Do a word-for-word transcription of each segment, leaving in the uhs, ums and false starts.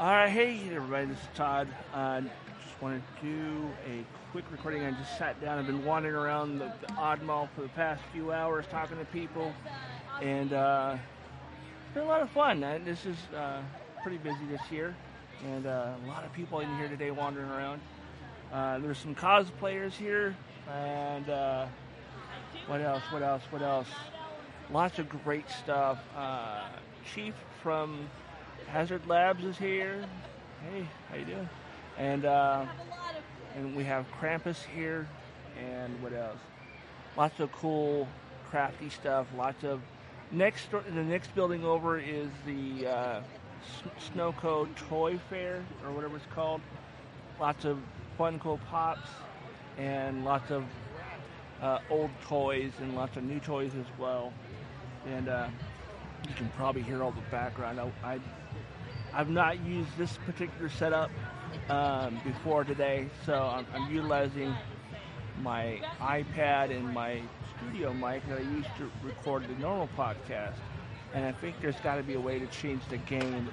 All right, hey everybody, this is Todd. Uh, just wanted to do a quick recording. I just sat down. I've been wandering around the, the Odd Mall for the past few hours talking to people, and uh, it's been a lot of fun. I, this is uh, pretty busy this year, and uh, a lot of people in here today wandering around. Uh, there's some cosplayers here, and uh, what else, what else, what else? Lots of great stuff. Uh, Chief from Hazard Labs is here. Hey, how you doing? And uh, and we have Krampus here, and what else? Lots of cool crafty stuff. Lots of next door, the next building over is the uh, S- Snowco Toy Fair or whatever it's called. Lots of Funko Pops and lots of uh, old toys and lots of new toys as well. And uh, you can probably hear all the background. I, I I've not used this particular setup um, before today, so I'm, I'm utilizing my iPad and my studio mic that I use to record the normal podcast. And I think there's got to be a way to change the gain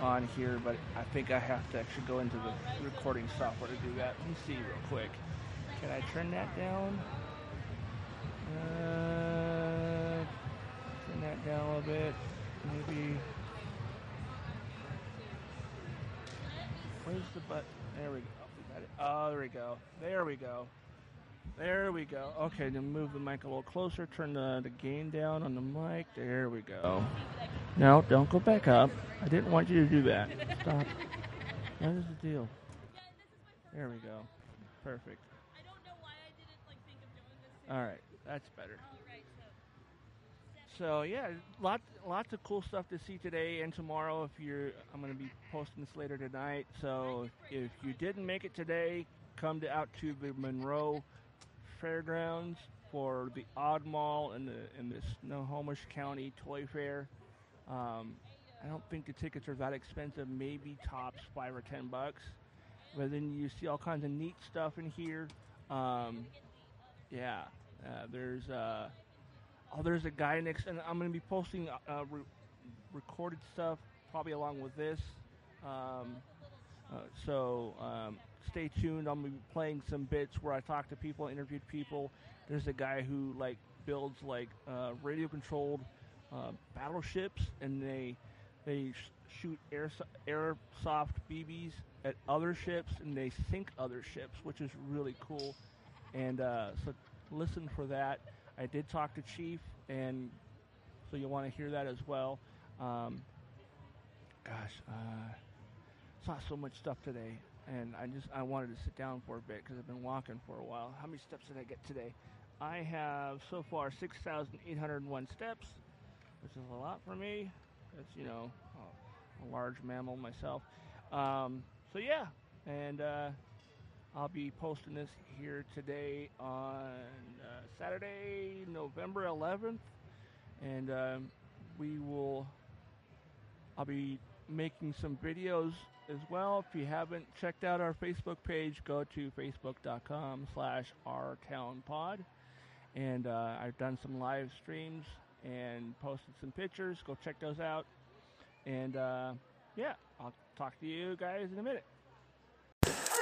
on here, but I think I have to actually go into the recording software to do that. Let me see real quick. Can I turn that down? Uh, turn that down a little bit. Maybe... Where's the button? There we go. We got it. Oh, there we go. There we go. There we go. Okay, then move the mic a little closer. Turn the, the gain down on the mic. There we go. No, don't go back up. I didn't want you to do that. Stop. What is the deal? There we go. Perfect. I don't know why I didn't like think of doing this. All right, that's better. So yeah, lots lots of cool stuff to see today and tomorrow. If you're, I'm going to be posting this later tonight. So if you didn't make it today, come to, out to the Monroe Fairgrounds for the Odd Mall and the and the Snohomish County Toy Fair. Um, I don't think the tickets are that expensive. Maybe tops five or ten bucks. But then you see all kinds of neat stuff in here. Um, yeah, uh, there's. Uh, Oh, there's a guy next, and I'm going to be posting uh, re- recorded stuff probably along with this. Um, uh, so um, stay tuned. I'm going to be playing some bits where I talk to people, interviewed people. There's a guy who like builds like uh, radio-controlled uh, battleships, and they they sh- shoot air so- airsoft B Bs at other ships, and they sink other ships, which is really cool. And uh, so listen for that. I did talk to Chief, and so you'll want to hear that as well. Um, gosh, uh, saw so much stuff today, and I just I wanted to sit down for a bit because I've been walking for a while. How many steps did I get today? I have so far six thousand eight hundred one steps, which is a lot for me. That's, you know, a large mammal myself. Um, so yeah, and. Uh, I'll be posting this here today on uh, Saturday, November eleventh, and um, we will, I'll be making some videos as well. If you haven't checked out our Facebook page, go to facebook.com slash rtownpod, and uh, I've done some live streams and posted some pictures. Go check those out, and uh, yeah, I'll talk to you guys in a minute.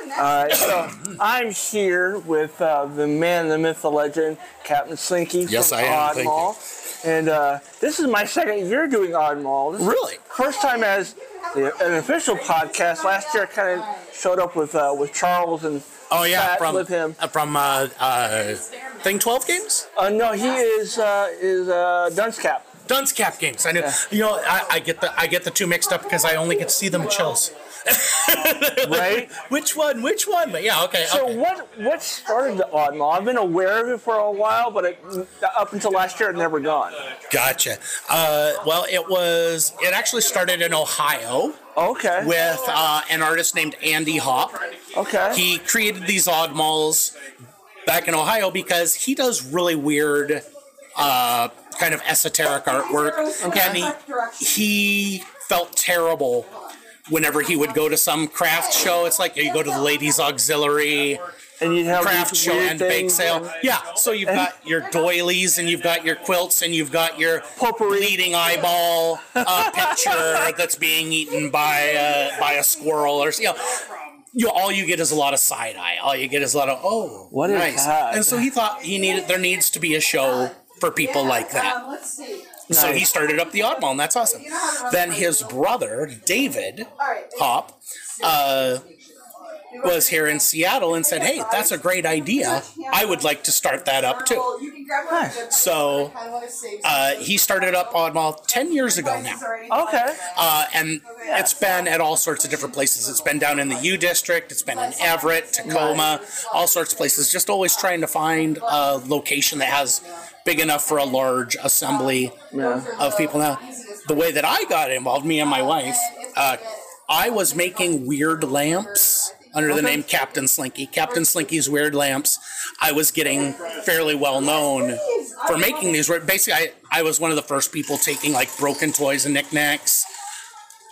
All right, so I'm here with uh, the man, the myth, the legend, Captain Slinky yes, from I Odd am. Mall. You. And uh, this is my second year doing Odd Mall. This really? Is first time as the, an official podcast. Last year I kind of showed up with uh, with Charles and oh, yeah, Pat from, with him. Uh, from uh, uh, Thing twelve Games? Uh, no, he is uh, is uh, Dunce Cap. Dunce Cap Games. I know. Yeah. You know, I, I get the I get the two mixed up because I only get to see them at Chills. Right? Which one? Which one? But yeah, okay. So okay. what what started the Odd Mall? I've been aware of it for a while, but it, up until last year, it had never gone. Gotcha. Uh, well, it was. It actually started in Ohio. Okay. With uh, an artist named Andy Hopp. Okay. He created these Odd Malls back in Ohio because he does really weird, uh, kind of esoteric artwork, okay. And he, he felt terrible whenever he would go to some craft show, it's like you go to the ladies' auxiliary and you have craft show and bake sale. Yeah, so you've got your doilies and you've got your quilts and you've got your potpourri bleeding eyeball uh, picture that's being eaten by a, by a squirrel or you know. You, all you get is a lot of side eye. All you get is a lot of, oh, what is nice. That? And so he thought he needed there needs to be a show for people yeah, like that. Um, let's see. Nice. So he started up the Odd Mall, and that's awesome. Then his brother, David Hopp, uh, was here in Seattle and said, hey, that's a great idea. I would like to start that up, too. Nice. So uh, he started up Odd Mall ten years ago now. Okay. Uh, and it's been at all sorts of different places. It's been down in the U District. It's been in Everett, Tacoma, all sorts of places. Just always trying to find a location that has big enough for a large assembly yeah. of people. Now, the way that I got involved, me and my wife, uh, I was making weird lamps under the name Captain Slinky. Captain Slinky's Weird Lamps. I was getting fairly well known for making these. Basically, I, I was one of the first people taking like broken toys and knickknacks,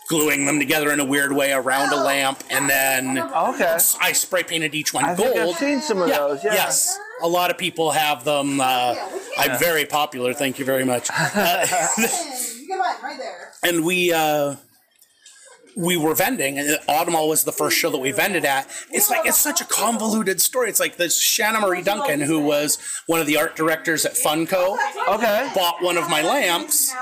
gluing them together in a weird way around a lamp, and then okay. I spray painted each one I gold. Think I've seen some of yeah. those. Yeah. Yes. A lot of people have them. Uh, yeah, I'm very popular. Thank you very much. Uh, you get mine right there. And we... Uh, we were vending, and Odd Mall was the first show that we vended at. It's like, it's such a convoluted story. It's like this Shanna Marie Duncan, who was one of the art directors at Funko, okay. bought one of my lamps,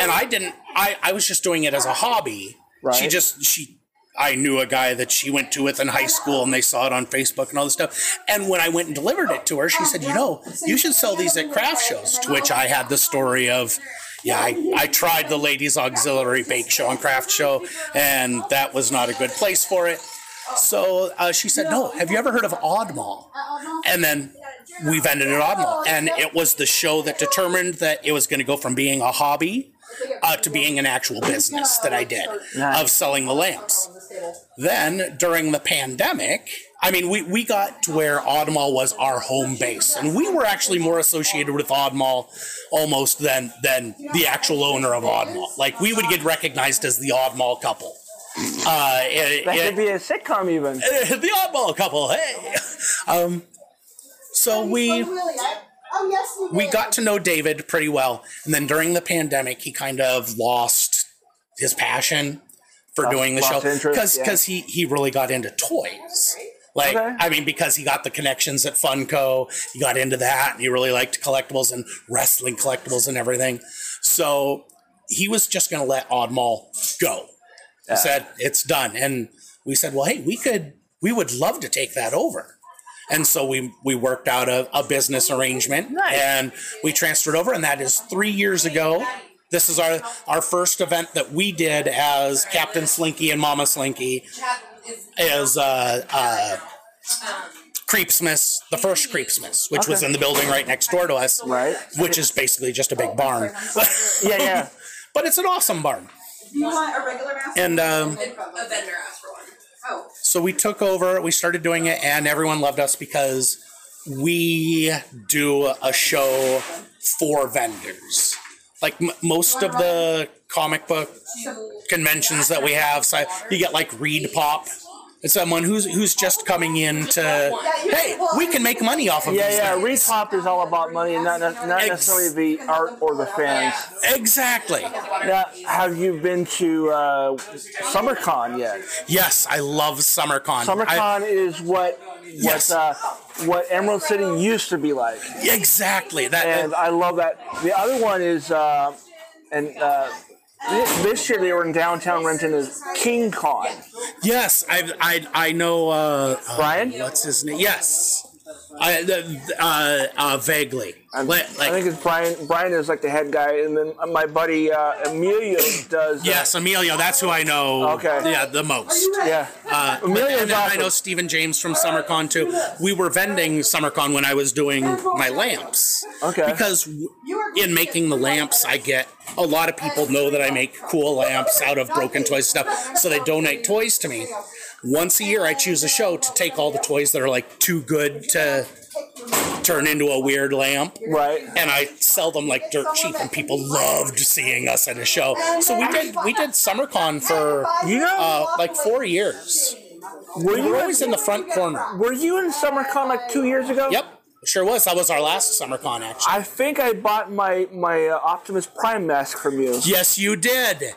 and I didn't, I, I was just doing it as a hobby. Right. She just, she, I knew a guy that she went to with in high school, and they saw it on Facebook and all this stuff. And when I went and delivered it to her, she said, you know, you should sell these at craft shows, to which I had the story of, yeah, I, I tried the ladies' auxiliary bake show and craft show, and that was not a good place for it. So uh, she said, no, have you ever heard of Odd Mall? And then we vended at Odd Mall, and it was the show that determined that it was going to go from being a hobby uh, to being an actual business that I did of selling the lamps. Then, during the pandemic, I mean, we, we got to where Odd Mall was our home base. And we were actually more associated with Odd Mall almost than, than the actual owner of Odd Mall. Like, we would get recognized as the Odd Mall couple. Uh, it, that could it, be a sitcom, even. It, the Odd Mall couple, hey! Um, so we... We got to know David pretty well. And then during the pandemic, he kind of lost his passion for doing the show, because because yeah. he, he really got into toys. Like, okay. I mean, because he got the connections at Funko, he got into that, and he really liked collectibles and wrestling collectibles and everything. So he was just going to let Odd Mall go. Yeah. He said, it's done. And we said, well, hey, we could, we would love to take that over. And so we, we worked out a, a business arrangement, nice. And we transferred over, and that is three years ago. This is our, our first event that we did as Captain Slinky and Mama Slinky, as uh, uh, Creepsmas, the first Creepsmas, which okay. was in the building right next door to us, right. which is basically just a big barn. yeah, yeah. But it's an awesome barn. You want a regular mask? And um, a vendor asked for one. Oh. So we took over, we started doing it, and everyone loved us because we do a show for vendors. Like, m most of the comic book conventions that we have, so you get, like, Reed Pop. It's someone who's who's just coming in to, hey, we can make money off of yeah, these Yeah, yeah, Reed Pop is all about money, not, not necessarily the art or the fans. Exactly. Now, have you been to uh, SummerCon yet? Yes, I love SummerCon. SummerCon I, is what... Yes. What, uh, what Emerald City used to be like. Exactly. That, and I love that. The other one is, uh, and uh, this year they were in downtown Renton, is King Con. Yes, I I I know. Uh, Brian? Uh, what's his name? Yes. I uh, uh, vaguely. Like, I think it's Brian. Brian is like the head guy, and then my buddy uh, Emilio does. Uh, yes, Emilio. That's who I know. Okay. Yeah, the most. Yeah. Uh, Emilio. And then awesome. I know Stephen James from SummerCon too. We were vending SummerCon when I was doing my lamps. Okay. Because in making the lamps, I get a lot of people know that I make cool lamps out of broken toy stuff, so they donate toys to me. Once a year, I choose a show to take all the toys that are like too good to turn into a weird lamp. Right. And I sell them like dirt cheap, and people loved seeing us at a show. So we did we did SummerCon for uh, like four years. Were we you were always in the front corner. Were you in SummerCon like two years ago? Yep. Sure was. That was our last SummerCon, actually. I think I bought my, my uh, Optimus Prime mask from you. Yes, you did.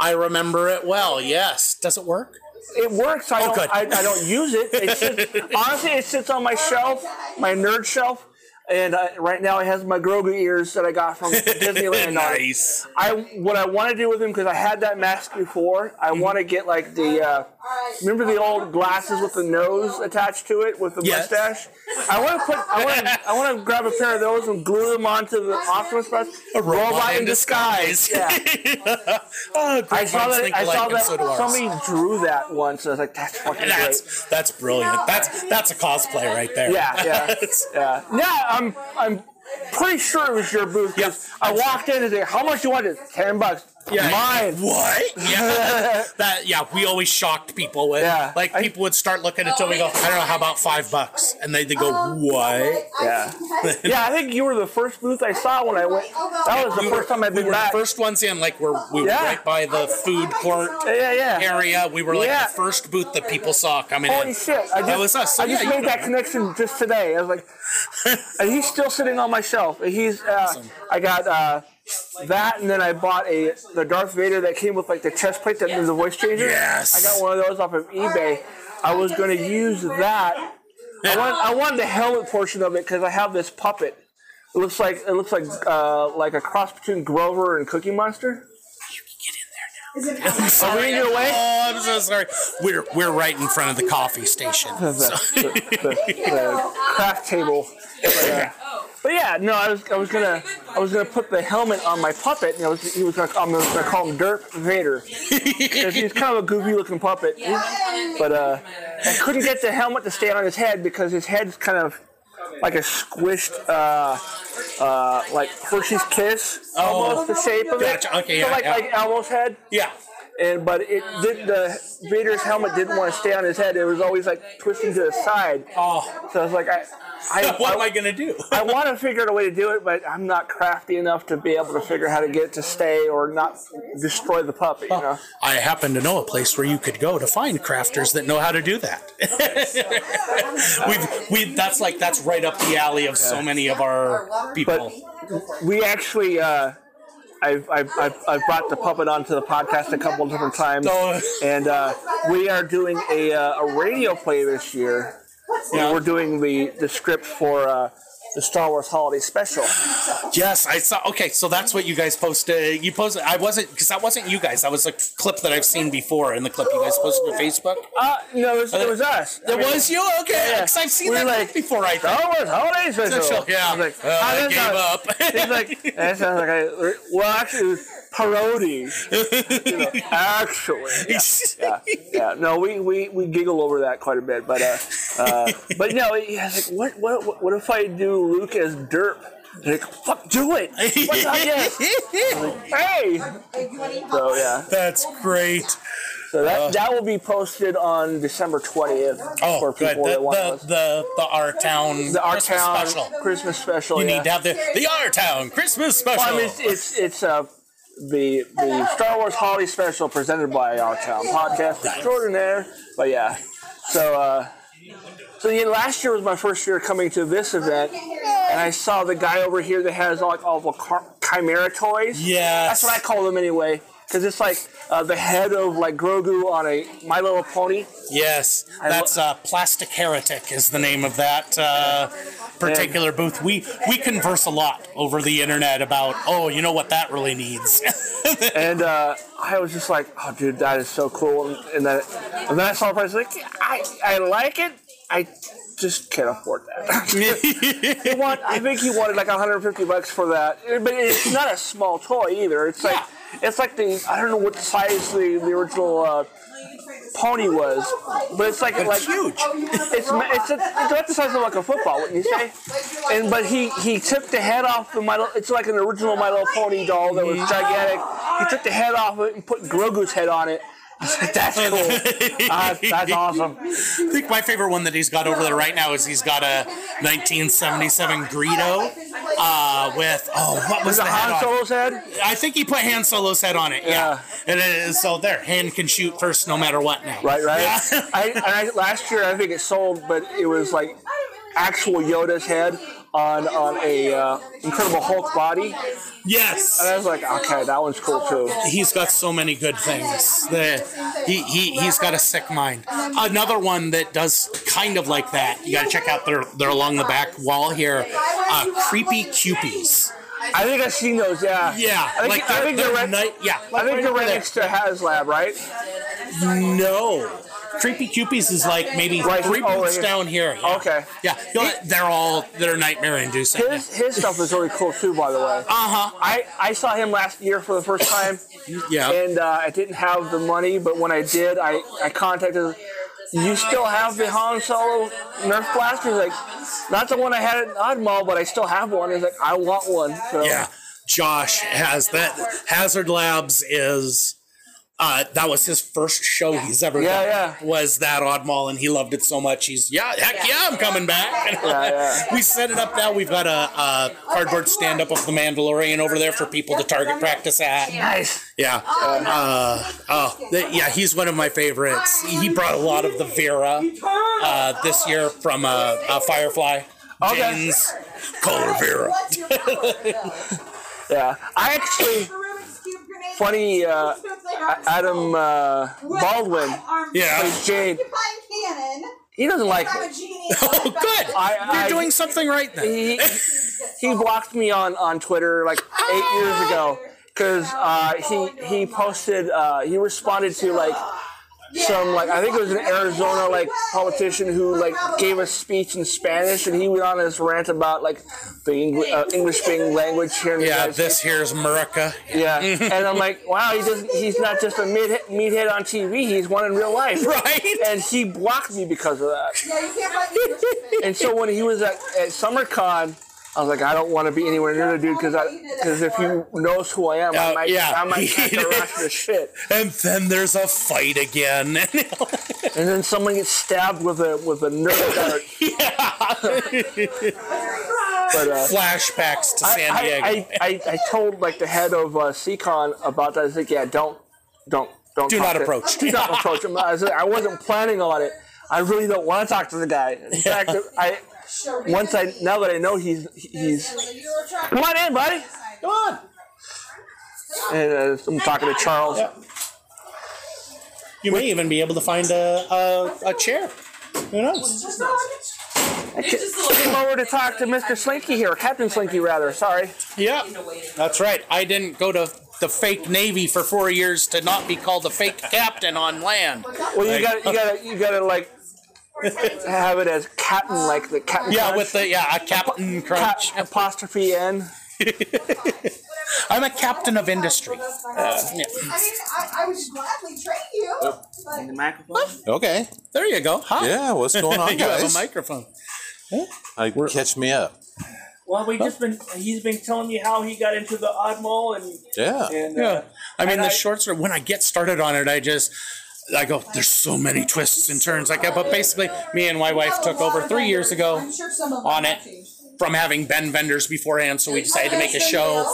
I remember it well, yes. Does it work? It works. I, oh, don't, I, I don't use it. It sits, honestly, it sits on my shelf, my nerd shelf, and uh, right now it has my Grogu ears that I got from Disneyland. Nice. I, what I want to do with them, because I had that mask before, I mm-hmm. want to get like the... Uh, remember the old glasses with the nose attached to it with the yes. mustache? I want to put. I want to. I want to grab a pair of those and glue them onto the Optimus Prime. A robot, robot in disguise. disguise. Yeah. Oh, I saw that. I saw that. So somebody drew that once, and I was like, "That's fucking that's, great. That's brilliant. That's that's a cosplay right there." Yeah, yeah, yeah. Yeah, I'm I'm pretty sure it was your booth. Yep. I walked in and said, "How much do you want it? Ten bucks." Yeah, mine. What? Yeah, that. Yeah, we always shocked people with. Yeah, like I, people would start looking until we go, I don't know, how about five bucks? And they they go, um, what? Yeah, yeah. I think you were the first booth I saw when I went. That was the we first were, time I've been we back. We were the first ones in. Like we're we were yeah. right by the food court yeah, yeah. area. We were like yeah. the first booth that people saw coming Holy in. Holy shit! I just, that was us. So, I just yeah, made that know. connection just today. I was like, and he's still sitting on my shelf. He's. Uh, awesome. I got. Uh, That and then I bought a the Darth Vader that came with like the chest plate that was the voice changer. Yes, I got one of those off of eBay. I was going to use that. I wanted, I wanted the helmet portion of it because I have this puppet. It looks like it looks like uh, like a cross between Grover and Cookie Monster. Is it I'm sorry. Are we away? Oh, I'm so sorry. We're we're right in front of the coffee station. The, so. the, the, the craft table. But, uh, but yeah, no, I was I was gonna I was gonna put the helmet on my puppet. And I was, he was gonna, I'm gonna call him Derp Vader. He's kind of a goofy looking puppet. But uh, I couldn't get the helmet to stand on his head because his head's kind of like a squished, uh, uh, like Hershey's Kiss, almost oh, the shape of gotcha. it. Okay, so yeah, like, yeah. like Elmo's head. Yeah. And but it did the Vader's helmet didn't want to stay on his head. It was always like twisting to the side. Oh. So I was like, I, I what I, am I gonna do? I want to figure out a way to do it, but I'm not crafty enough to be able to figure out how to get it to stay or not destroy the puppet. You know? Well, I happen to know a place where you could go to find crafters that know how to do that. we we that's like that's right up the alley of so many of our people. But we actually. Uh, I've, I've, I've, I've brought the puppet onto the podcast a couple different times, and uh, we are doing a, uh, a radio play this year. Yeah. We're doing the, the script for uh, the Star Wars Holiday Special. Yes, I saw. Okay, so that's what you guys posted. You posted. I wasn't because that wasn't you guys. That was a clip that I've seen before, and the clip you guys posted to Facebook. Uh, no, it was, it was us. It I mean, was you. Okay, because yeah. I've seen We're that like, clip before. I Star Wars Holiday Special. Special. Yeah. I was like, well, I gave sounds, up. It's like that sounds like I. Well, actually, it was parody. You know, actually, yeah, yeah, yeah. No, we, we we giggle over that quite a bit, but uh, uh but no, yeah, it's like, what what what if I do Luke as Derp? Like, fuck, do it. What's up, yes? Like, hey. So yeah, that's great. So that uh, that will be posted on December twentieth oh, for people good. The, that want the, us. the the R-Town the Christmas R-Town special. Christmas special. You yeah. need to have the the R-Town Christmas special. Well, I mean, it's it's, it's uh, the the Star Wars Holiday Special presented by R-Town Podcast Extraordinaire. But yeah, so. Uh, So yeah, last year was my first year coming to this event, and I saw the guy over here that has all, like, all the Chimera toys. Yeah, that's what I call them anyway, because it's like uh, the head of like Grogu on a My Little Pony. Yes, I that's uh, Plastic Heretic is the name of that uh, particular and, booth. We we converse a lot over the internet about oh you know what that really needs. And uh, I was just like oh dude that is so cool, and, and then and then I saw the price like I I like it. I just can't afford that. you want, I think he wanted like one hundred fifty bucks for that, but it's not a small toy either. It's like yeah. it's like the I don't know what size the the original uh, pony was, but it's like it's like, huge. It's it's, a, it's about the size of like a football, wouldn't you say? Yeah. And but he he took the head off the My Little, it's like an original My Little Pony doll that was gigantic. He took the head off of it and put Grogu's head on it. I was like, that's cool. uh, that's awesome. I think my favorite one that he's got over there right now is he's got a nineteen seventy-seven Greedo uh, with, oh, what was the head on? Han Solo's head? I think he put Han Solo's head on it, yeah. yeah. And it is, so there, Han can shoot first no matter what now. Right, right. Yeah. I, and I, last year, I think it sold, but it was like actual Yoda's head on on a uh, Incredible Hulk body. Yes. And I was like, okay, that one's cool too. He's got so many good things. The, he, he, he's got a sick mind. Another one that does kind of like that, you got to check out, they're, they're along the back wall here, uh, Creepy Cupies. I think I've seen those, yeah. Yeah. I think, like I think they're, they're, they're, right, yeah. I think they're right next to Hazard Labs, right? No. Creepy Cupies is like maybe right. three oh, boots right here. down here. Yeah. Okay. Yeah. You know, they're all, they're nightmare-inducing. His, his stuff is really cool, too, by the way. Uh-huh. I, I saw him last year for the first time. yeah. And uh, I didn't have the money, but when I did, I, I contacted him. You still have the Han Solo Nerf blaster? He's like, not the one I had at Odd Mall, but I still have one. He's like, I want one. So. Yeah. Josh has that. Hazard Labs is... Uh, that was his first show he's ever yeah, done, yeah. was that Odd Mall, and he loved it so much. He's, yeah, heck yeah, I'm coming back. yeah, yeah. We set it up now. We've got a, a cardboard stand-up of the Mandalorian over there for people to target practice at. Nice. Yeah. Uh, oh, the, yeah, he's one of my favorites. He brought a lot of the Vera uh, this year from uh, uh, Firefly. Okay. Jane's Color Vera. yeah. I actually... Funny, uh, Adam uh, Baldwin. Yeah. Plays Jade. He doesn't like it. Oh, good. I, You're I, doing something right then. He, he blocked me on, on Twitter like eight years ago because uh, he he posted uh, he responded to like some like I think it was an Arizona like politician who like gave a speech in Spanish and he went on his rant about like the Engli- uh, English being language here in the United States. Yeah, this here's America. Yeah, and I'm like, wow, he doesn't. He's not just a meathead, meathead on T V. He's one in real life, right? And he blocked me because of that. And so when he was at, at SummerCon. I was like, I don't want to be anywhere near the dude because because if he knows who I am, uh, I might yeah. I might have to rush this shit. And then there's a fight again. and then someone gets stabbed with a with a Nerf dart. yeah. But, uh, flashbacks to I, San Diego. I, I, I, I told like the head of uh, C Con about that. I was like, yeah, don't don't don't do not approach. Do not approach him. I, was like, I wasn't planning on it. I really don't want to talk to the guy. In fact, yeah. I. Once I now that I know he's he's come on in, buddy. Come on. And uh, I'm talking to Charles. Yeah. You may even be able to find a a, a chair. Who knows? I came over to talk to Mister Slinky here, Captain Slinky rather. Sorry. Yeah, that's right. I didn't go to the fake Navy for four years to not be called a fake captain on land. Well, you got you got you got to like. Have it as captain, like the captain. Yeah, crunch. With the yeah, a captain crunch. Cap, apostrophe N. I'm a captain of industry. Uh, yeah. I mean, I, I would gladly train you. Oh. But... The microphone. Okay, there you go. Hi. Yeah, what's going on, guys? You have a microphone. Huh? I, catch me up. Well, we just been he's been telling you how he got into the Odd Mall and yeah, and, uh, yeah. I mean, the I, short story. When I get started on it, I just. I go, there's so many twists and turns like that, but basically me and my wife took over three years ago on it from having been vendors beforehand, so we decided to make a show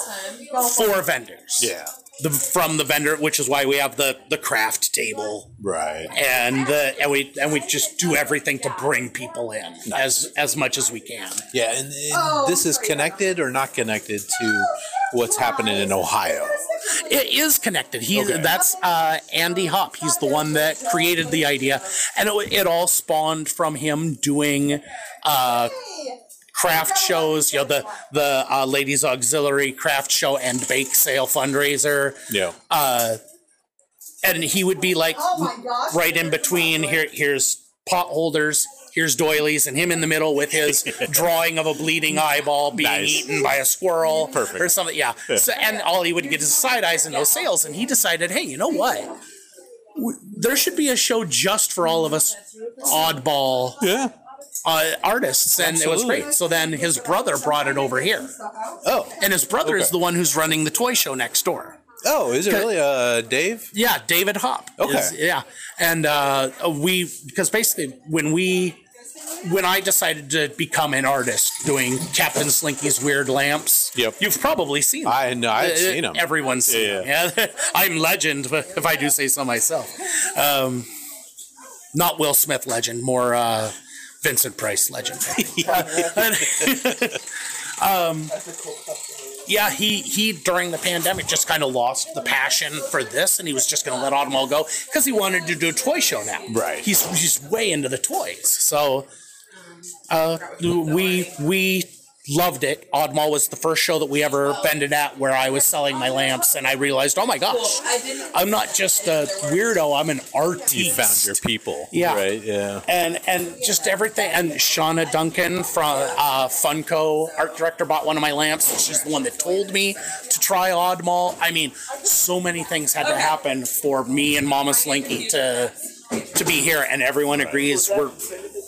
for vendors. Yeah. The, from the vendor, which is why we have the, the craft table, right? And the and we and we just do everything to bring people in nice. as as much as we can. Yeah, and, and this is connected or not connected to what's happening in Ohio. It is connected. He okay. that's uh, Andy Hopp. He's the one that created the idea, and it, it all spawned from him doing. Uh, Craft shows, you know, the the uh, Ladies Auxiliary craft show and bake sale fundraiser. Yeah. Uh, and he would be like oh right in between. Here, here's pot holders. Here's doilies, and him in the middle with his drawing of a bleeding eyeball being nice. Eaten by a squirrel Perfect. Or something. Yeah. So and all he would get is side eyes and no sales. And he decided, hey, you know what? w there should be a show just for all of us oddball yeah. uh, artists, and Absolutely. It was great. So then his brother brought it over here. Oh. And his brother okay. is the one who's running the toy show next door. Oh, is it really uh, Dave? Yeah, David Hopp. Okay. Is, yeah. And uh, we, because basically when we, when I decided to become an artist doing Captain Slinky's weird lamps, yep. you've probably seen them. I know, I've uh, seen them. Everyone's seen yeah. them. Yeah. I'm legend, if I do say so myself. Um, not Will Smith legend, more uh, Vincent Price legend. um, Yeah, he, he during the pandemic just kind of lost the passion for this, and he was just going to let Odd Mall go because he wanted to do a toy show now. Right. He's he's way into the toys, so uh, we we loved it. Odd Mall was the first show that we ever bended at where I was selling my lamps, and I realized, oh my gosh, I'm not just a weirdo. I'm an artist. You found your people. Yeah. Right. Yeah. And and just everything. And Shanna Duncan from uh, Funko, art director, bought one of my lamps. She's the one that told me to try Odd Mall. I mean, so many things had to happen for me and Mama Slinky to to be here, and everyone agrees we're.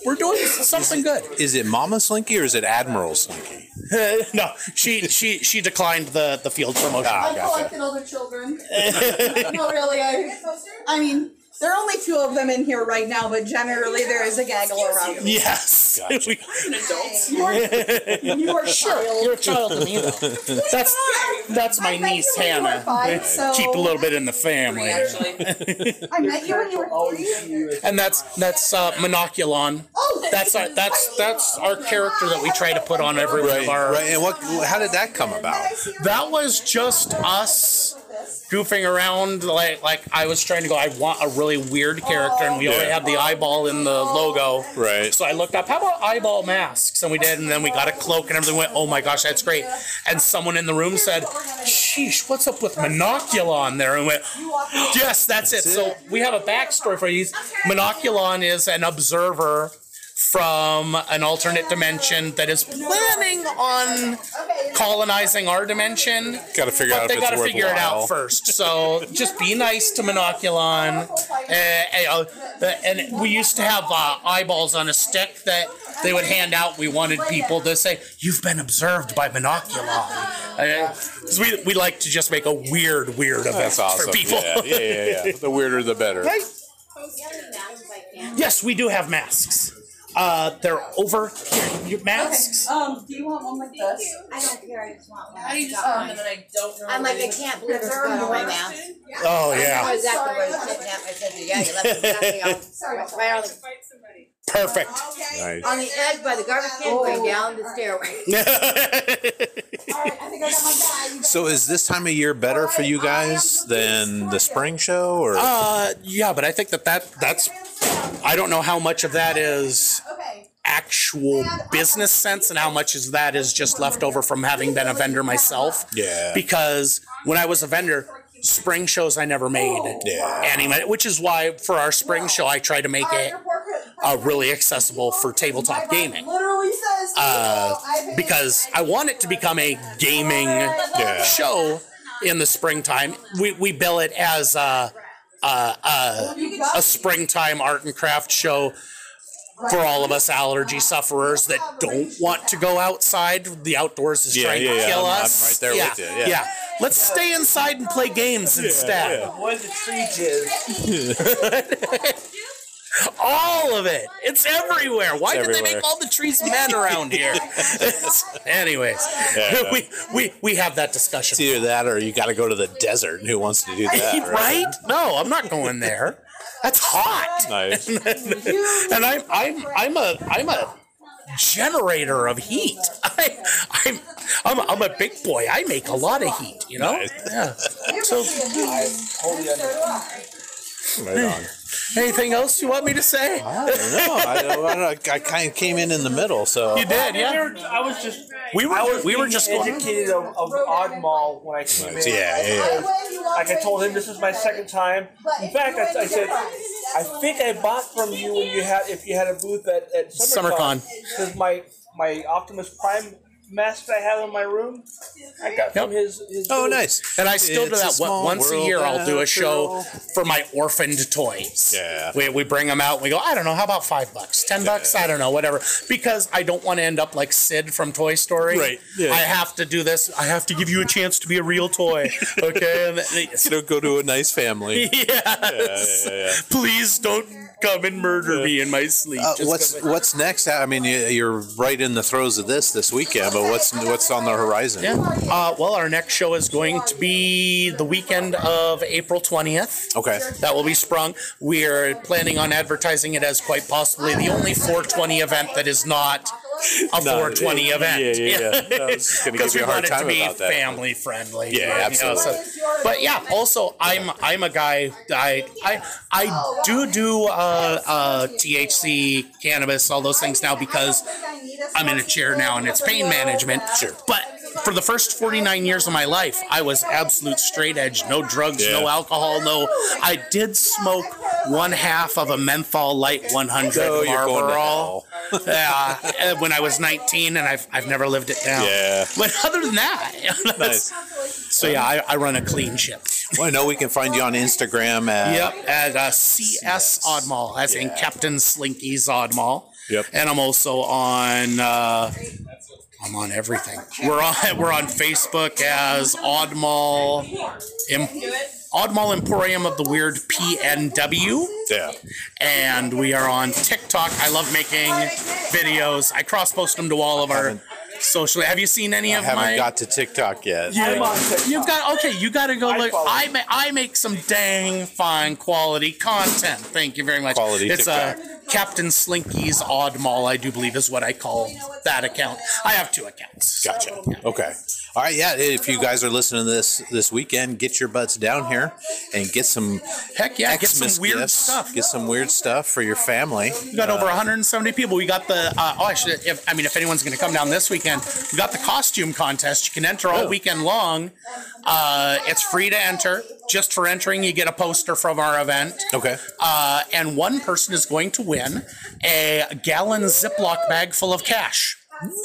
We're doing something good. Is it Mama Slinky or is it Admiral Slinky? Uh, no, she she she declined the the field promotion. I collected all the children. No, really, I I mean there are only two of them in here right now, but generally there is a gaggle around. Them. Yes, gotcha. we, I'm an adult. You are, you are sure you're a child, Emilio. That's that's my niece Hannah. Five, so keep a little bit in the family. I met you when you were three. And that's that's uh, Monoculon. Oh, that's our that's that's our character that we try to put on every one of our. Right, and what? How did that come about? That was just us. Goofing around, like like I was trying to go, I want a really weird character, and we yeah. already had the eyeball in the logo. Right. So I looked up, how about eyeball masks? And we did, and then we got a cloak, and everything went, oh my gosh, that's great. And someone in the room said, sheesh, what's up with Monoculon there? And we went, yes, that's, that's it. it. So we have a backstory for these. Monoculon is an observer from an alternate dimension that is planning on colonizing our dimension. Gotta figure out if it's worthwhile. But they gotta figure it out first. So just be nice to Monoculon. Uh, and we used to have uh, eyeballs on a stick that they would hand out. We wanted people to say, "You've been observed by Monoculon." Because uh, we we like to just make a weird, weird event That's awesome. for people. Yeah, yeah, yeah, yeah. The weirder, the better. Right? Yes, we do have masks. Uh, they're over here. Your masks? Okay. Um, do you want one like this? I don't care. I just want one. How do you just want one that I don't know? I'm like, I can't believe it's going away now. Oh, yeah. I know exactly where it's sitting at. I said, yeah, you left exactly on. Sorry, I'm trying to fight somebody. Perfect. Nice. On the edge by the garbage can going oh, down the stairway. All right, I think I got my bag. So is this time of year better for you guys than the spring show? Or? Uh, yeah, but I think that, that that's... I don't know how much of that is actual business sense and how much of that is just left over from having been a vendor myself. Yeah. Because when I was a vendor... Spring shows I never made, yeah. anyway, which is why for our spring show I try to make it uh, really accessible for tabletop gaming, uh, because I want it to become a gaming yeah. show in the springtime. We we bill it as uh, uh, uh, a springtime art and craft show. For all of us allergy sufferers that don't want to go outside, the outdoors is yeah, trying yeah, to kill yeah. us. I'm right there yeah, with you. Yeah. yeah, let's stay inside and play games yeah, instead. Yeah. Avoid the tree jizz. All of it. It's everywhere. Why it's did everywhere. They make all the trees men around here? Anyways, yeah, we, we we have that discussion. It's either that or you got to go to the desert. And who wants to do that? Right? right? No, I'm not going there. That's hot. Nice. And I'm I'm I'm a I'm a generator of heat. I I'm I'm a, I'm a big boy. I make a lot of heat. You know. Nice. Yeah. So, right on. Anything else you want me to say? I don't know. I, I, I kind of came in in the middle, so you did, yeah. We were, I was just we were I was we were just educated of, of Odd Mall when I came in. Yeah, yeah. Like I told him, this is my second time. In fact, I, I said I think I bought from you when you had if you had a booth at, at SummerCon. SummerCon. Because my my Optimus Prime mask I have in my room. I got yep. from his, his Oh, booth. Nice. And I still it's do that a once a year. I'll do a show for my orphaned toys. Yeah. We, we bring them out and we go, I don't know, how about five bucks, ten yeah. bucks? I don't know, whatever. Because I don't want to end up like Sid from Toy Story. Right. Yeah. I have to do this. I have to give you a chance to be a real toy. Okay? And they, you know, go to a nice family. Yes. Yeah, yeah, yeah. Please don't come and murder yeah. me in my sleep. Uh, what's what's next? I mean, you, you're right in the throes of this this weekend, but what's what's on the horizon? Yeah. Uh, well, our next show is going to be the weekend of April twentieth. Okay. That will be sprung. We're planning on advertising it as quite possibly the only four twenty event that is not a no, four twenty it, event. Yeah, yeah, yeah. No, I was just gonna give you a hard time about that. Because we want it to be family friendly. Yeah, right? Absolutely. You know, so, but yeah, also I'm I'm a guy. I I I do do uh, uh, T H C, cannabis, all those things now because I'm in a chair now and it's pain management. Sure. But for the first forty-nine years of my life, I was absolute straight edge. No drugs, yeah. no alcohol, no. I did smoke one half of a menthol light one hundred oh, Marlboro. Yeah, uh, when I was nineteen, and I've I've never lived it down. Yeah. But other than that, nice. So yeah, I, I run a clean ship. Well, I know we can find you on Instagram at yep at uh, C S Odd Mall, as yeah. in Captain Slinky's Odd Mall. Yep. And I'm also on. Uh, I'm on everything. We're on we're on Facebook as Odd Mall, Im, Odd Mall Emporium of the Weird P N W. Yeah. And we are on TikTok. I love making videos. I cross post them to all of our social. Have you seen any I of my? I haven't got to TikTok yet. Yeah, I'm on TikTok. You've got okay. You got to go I look. I ma- I make some dang fine quality content. Thank you very much. Quality it's TikTok. A, Captain Slinky's Odd Mall, I do believe, is what I call that account. I have two accounts. Gotcha. Yeah. Okay. All right, yeah, if you guys are listening to this this weekend, get your butts down here and get some heck yeah, Xmas get some weird gifts, stuff. Get some weird stuff for your family. We got uh, over one hundred seventy people. We got the uh, oh, I should if I mean if anyone's going to come down this weekend, we got the costume contest. You can enter all weekend long. Uh, it's free to enter. Just for entering, you get a poster from our event. Okay. Uh, and one person is going to win a gallon Ziploc bag full of cash.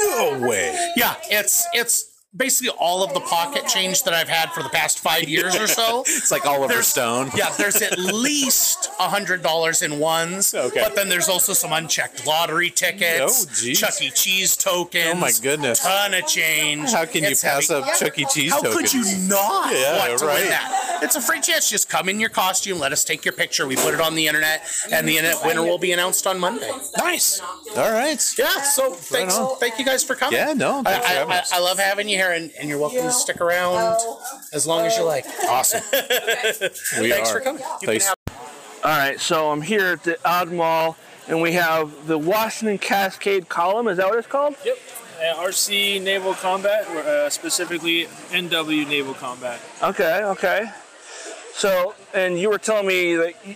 No way. Yeah, it's it's. Basically all of the pocket change that I've had for the past five years or so. It's like Oliver there's, Stone. Yeah, there's at least one hundred dollars in ones, okay. But then there's also some unchecked lottery tickets, oh, Chuck E. Cheese tokens. Oh my goodness. Ton of change. How can it's you pass heavy. Up Chuck E. Cheese How tokens? How could you not yeah, want to right. win that? It's a free chance. Just come in your costume, let us take your picture. We put it on the internet, and the internet winner will be announced on Monday. Nice. All right. Yeah, so right thanks. On. Thank you guys for coming. Yeah, no. I, I, I, I love having you here. And, and you're welcome yeah. to stick around oh. as long as you like. Awesome. Okay. We Thanks are. For coming. Yeah. Thanks. Have- All right, so I'm here at the Odd Mall, and we have the Washington Cascade Column. Is that what it's called? Yep. Uh, R C Naval Combat, uh, specifically N W Naval Combat. Okay, okay. So, and you were telling me that you,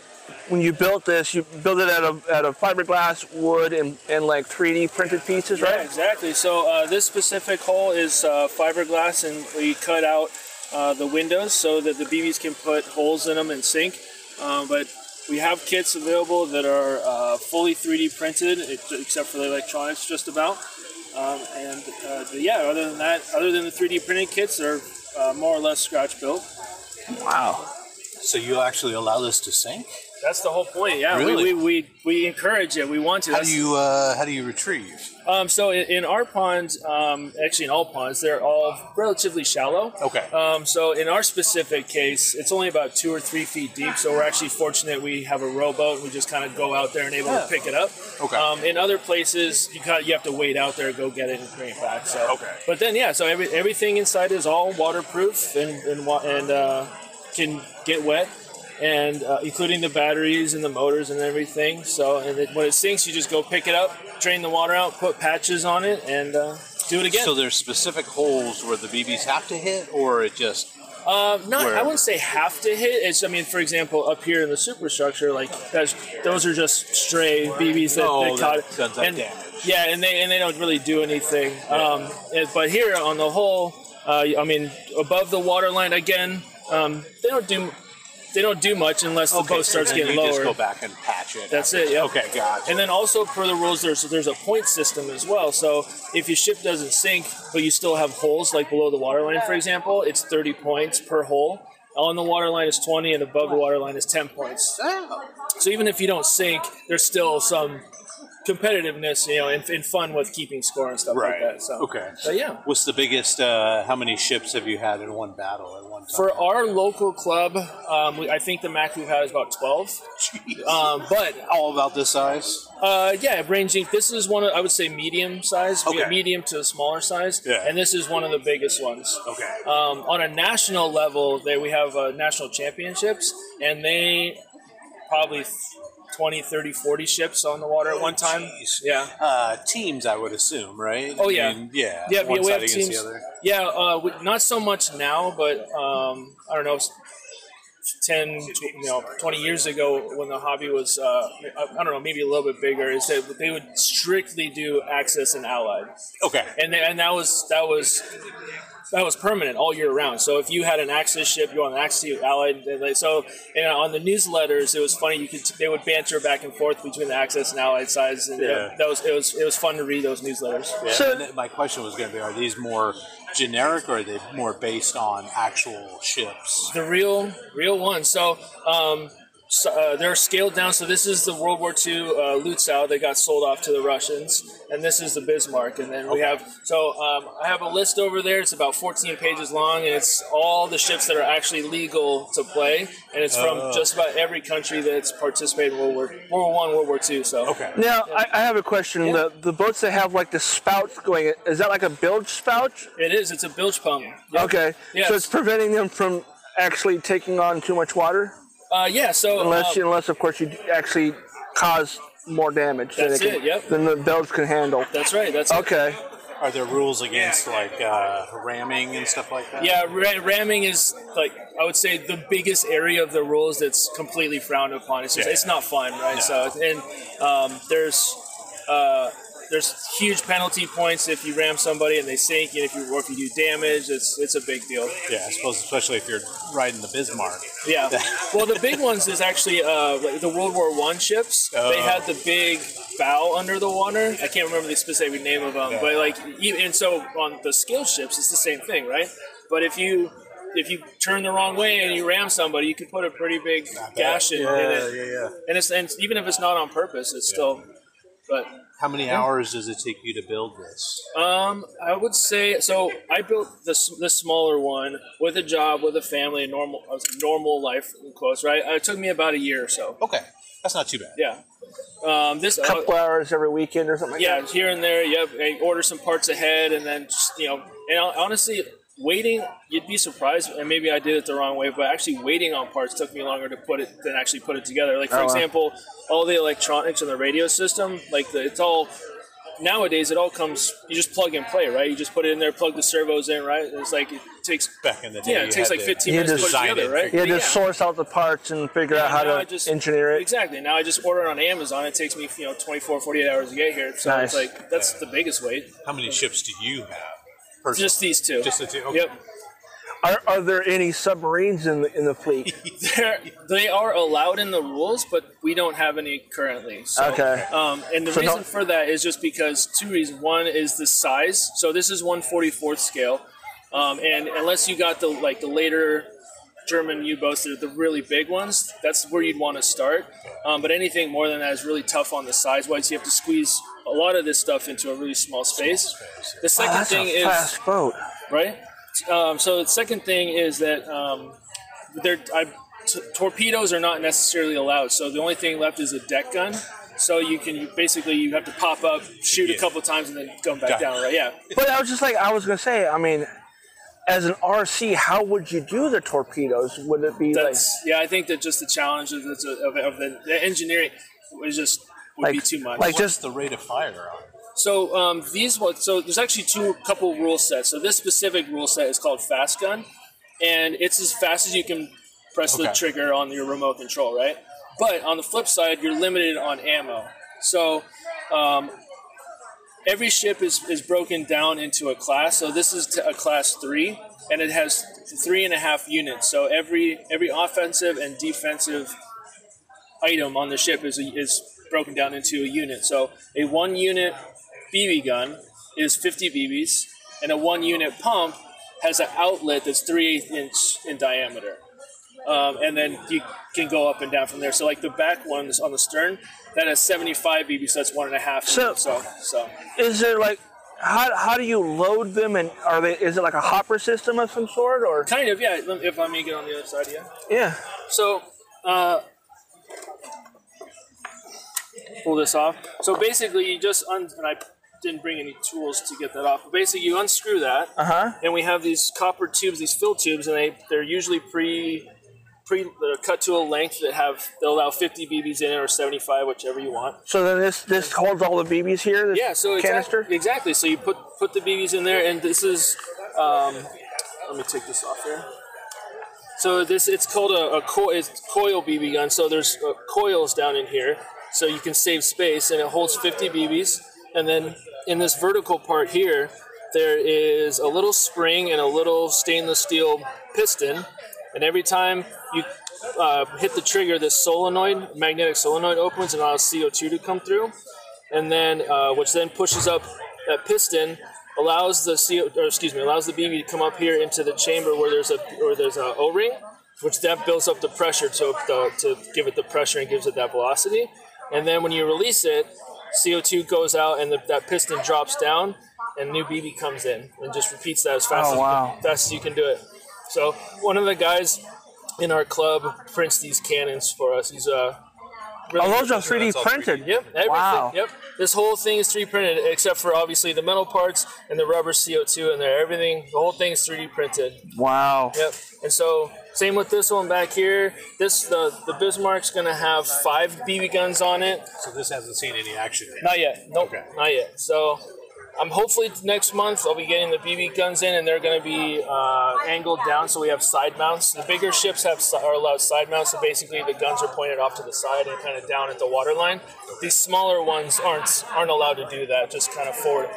when you built this, you built it out of, out of fiberglass, wood, and, and like three D printed pieces, right? Yeah, exactly. So uh, this specific hole is uh, fiberglass, and we cut out uh, the windows so that the B Bs can put holes in them and sink. Uh, but we have kits available that are uh, fully three D printed, except for the electronics just about. Um, and uh, the, yeah, other than that, other than the three D printed kits, they're uh, more or less scratch built. Wow. So you actually allow this to sink? That's the whole point. Yeah, really? we, we we we encourage it. We want to. How do you uh, how do you retrieve? Um, so in, in our ponds, um, actually in all ponds, they're all relatively shallow. Okay. Um, so in our specific case, it's only about two or three feet deep. So we're actually fortunate we have a rowboat. And we just kind of go out there and able yeah. to pick it up. Okay. Um, in other places, you kind of, you have to wade out there, go get it, and bring it back. So. Okay. But then yeah, so every everything inside is all waterproof and and and uh, can get wet. And uh, including the batteries and the motors and everything. So and it, when it sinks, you just go pick it up, drain the water out, put patches on it, and uh, do it again. So there's specific holes where the B Bs have to hit, or it just... Uh, not, where? I wouldn't say have to hit. It's, I mean, for example, up here in the superstructure, like, that's, those are just stray B Bs that, no, that, that caught and, damage. Yeah, and they, and they don't really do anything. Yeah. Um, and, but here on the whole, uh, I mean, above the water line, again, um, they don't do... they don't do much unless okay, the post so starts getting lower. Just go back and patch it. That's after. It. Yeah. Okay, gotcha. And then also per the rules, there's there's a point system as well. So if your ship doesn't sink, but you still have holes like below the waterline, for example, it's thirty points per hole. On the waterline is twenty, and above the waterline is ten points. So even if you don't sink, there's still some competitiveness, you know, and, and fun with keeping score and stuff right. like that. So, okay. But yeah. What's the biggest, uh, how many ships have you had in one battle at one time? For our local club, um, we, I think the max we've had is about twelve. Jeez. Um, but all about this size? Uh, yeah, ranging. This is one, of, I would say, medium size. Okay. Medium to smaller size. Yeah. And this is one of the biggest ones. Okay. Um, on a national level, they, we have uh, national championships, and they probably... twenty, thirty, forty ships on the water at one time. Jeez. Yeah. Uh, teams, I would assume, right? Oh, yeah. I mean, yeah. Yeah, one yeah, we side have against teams. The other. Yeah, uh, we, not so much now, but um, I don't know, ten, you know, twenty years ago when the hobby was, uh, I don't know, maybe a little bit bigger, is that they would strictly do Access and Allied. Okay. And they, and that was that was... that was permanent all year round. So if you had an Axis ship, you were on an Axis Allied. So you know, on the newsletters, it was funny. You could they would banter back and forth between the Axis and Allied sides. And, yeah. you know, that was it was it was fun to read those newsletters. Yeah. So and my question was going to be: are these more generic, or are they more based on actual ships? The real real ones. So. Um, So, uh, they're scaled down. So this is the World War Two uh, Lutzow that got sold off to the Russians, and this is the Bismarck. And then we okay. have so um, I have a list over there. It's about fourteen pages long, and it's all the ships that are actually legal to play, and it's from uh, just about every country that's participated in World War World War One, World War Two. So okay. Now yeah. I, I have a question. Yeah. The the boats that have like the spouts going, is that like a bilge spout? It is. It's a bilge pump. Yeah. Okay. Yeah. So it's preventing them from actually taking on too much water. Uh, yeah, so... Unless, um, unless, of course, you actually cause more damage than, it can, it, yep. than the bilge can handle. That's right, that's okay. it. Okay. Are there rules against, like, uh, ramming and stuff like that? Yeah, ra- ramming is, like, I would say the biggest area of the rules that's completely frowned upon. It's just, yeah. it's not fun, right? No. So, and um, there's... Uh, There's huge penalty points if you ram somebody and they sink, and if you or if you do damage, it's it's a big deal. Yeah, I suppose especially if you're riding the Bismarck. Yeah, well, the big ones is actually uh, the World War One ships. Oh. They had the big bow under the water. I can't remember the specific name of them, yeah. but like and so on the skill ships, it's the same thing, right? But if you if you turn the wrong way and you ram somebody, you can put a pretty big gash in, yeah, in it. Yeah, yeah. And it's and even if it's not on purpose, it's yeah. still. But how many hours does it take you to build this? Um, I would say so. I built this this smaller one with a job, with a family, a normal a normal life, in quotes. Right? It took me about a year or so. Okay, that's not too bad. Yeah. Um, this a couple uh, hours every weekend or something. Yeah, like that. Here and there. Yep. I order some parts ahead, and then just you know, and honestly. Waiting, you'd be surprised, and maybe I did it the wrong way, but actually waiting on parts took me longer to put it than actually put it together. Like, for oh, wow. example, all the electronics and the radio system, like, the, it's all, nowadays, it all comes, you just plug and play, right? You just put it in there, plug the servos in, right? And it's like, it takes, back in the day, yeah, it takes like fifteen minutes to put it together, it, right? You had to yeah. source out the parts and figure yeah, out how to just, engineer it. Exactly. Now I just order it on Amazon. It takes me, you know, twenty-four, forty-eight hours to get here. So nice. It's like, that's yeah. the biggest wait. How many ships do you have? Personal. Just these two. Just the two. Okay. Yep. Are, are there any submarines in the in the fleet? They are allowed in the rules, but we don't have any currently. So, okay. Um, and the so reason no- for that is just because two reasons. One is the size. So this is one forty-fourth scale, um, and unless you got the like the later German U-boats, the really big ones, that's where you'd want to start. Um, but anything more than that is really tough on the size-wise. You have to squeeze a lot of this stuff into a really small space. Small space yeah. The second oh, that's thing a is fast boat, right? Um, so the second thing is that um, they're, I, t- torpedoes are not necessarily allowed. So the only thing left is a deck gun. So you can you basically you have to pop up, shoot yeah. a couple times, and then come back Got down, right? Yeah. But I was just like I was gonna say. I mean. As an R C, how would you do the torpedoes? Would it be That's, like... Yeah, I think that just the challenge of, of, of the, the engineering is just would like, be too much. Like What's just the rate of fire on it? So um, these ones, so there's actually two couple rule sets. So this specific rule set is called Fast Gun, and it's as fast as you can press okay. the trigger on your remote control, right? But on the flip side, you're limited on ammo. So... Um, every ship is, is broken down into a class. So this is a class three, and it has three and a half units. So every every offensive and defensive item on the ship is is broken down into a unit. So a one unit B B gun is fifty B Bs, and a one unit pump has an outlet that's three eighths inch in diameter. Um, and then you can go up and down from there. So like the back one is on the stern, that has seventy-five B Bs, so that's one and a half. So, so, so is there like, how how do you load them, and are they? Is it like a hopper system of some sort, or kind of? Yeah, if I may get on the other side, yeah. Yeah. So, uh, pull this off. So basically, you just un- and I didn't bring any tools to get that off. But basically, you unscrew that, uh-huh. and we have these copper tubes, these fill tubes, and they they're usually pre. Pre, they're cut to a length that have they'll allow fifty B Bs in it or seventy-five, whichever you want. So then this this holds all the B Bs here. This yeah. So canister exactly, exactly. So you put put the B Bs in there, and this is. Um, let me take this off here. So this it's called a, a co- it's coil B B gun. So there's uh, coils down in here, so you can save space, and it holds fifty B Bs. And then in this vertical part here, there is a little spring and a little stainless steel piston. And every time you uh, hit the trigger, this solenoid, magnetic solenoid opens and allows C O two to come through, and then uh, which then pushes up that piston, allows the CO, or excuse me, allows the B B to come up here into the chamber where there's a or there's a O-ring, which that builds up the pressure to the, to give it the pressure and gives it that velocity. And then when you release it, C O two goes out and the, that piston drops down, and new B B comes in, and just repeats that as fast oh, as wow. fast as you can do it. So one of the guys in our club prints these cannons for us. He's uh, really oh, those are three D printed. three D. Yep. Everything. Wow. Yep. This whole thing is three D printed, except for obviously the metal parts and the rubber C O two in there. Everything, the whole thing is three D printed. Wow. Yep. And so same with this one back here. This the the Bismarck's gonna have five B B guns on it. So this hasn't seen any action yet. Not yet. Nope. Okay. Not yet. So. I'm um, hopefully next month I'll be getting the B B guns in, and they're going to be uh, angled down so we have side mounts. The bigger ships have are allowed side mounts, so basically the guns are pointed off to the side and kind of down at the waterline. These smaller ones aren't aren't allowed to do that; just kind of forward,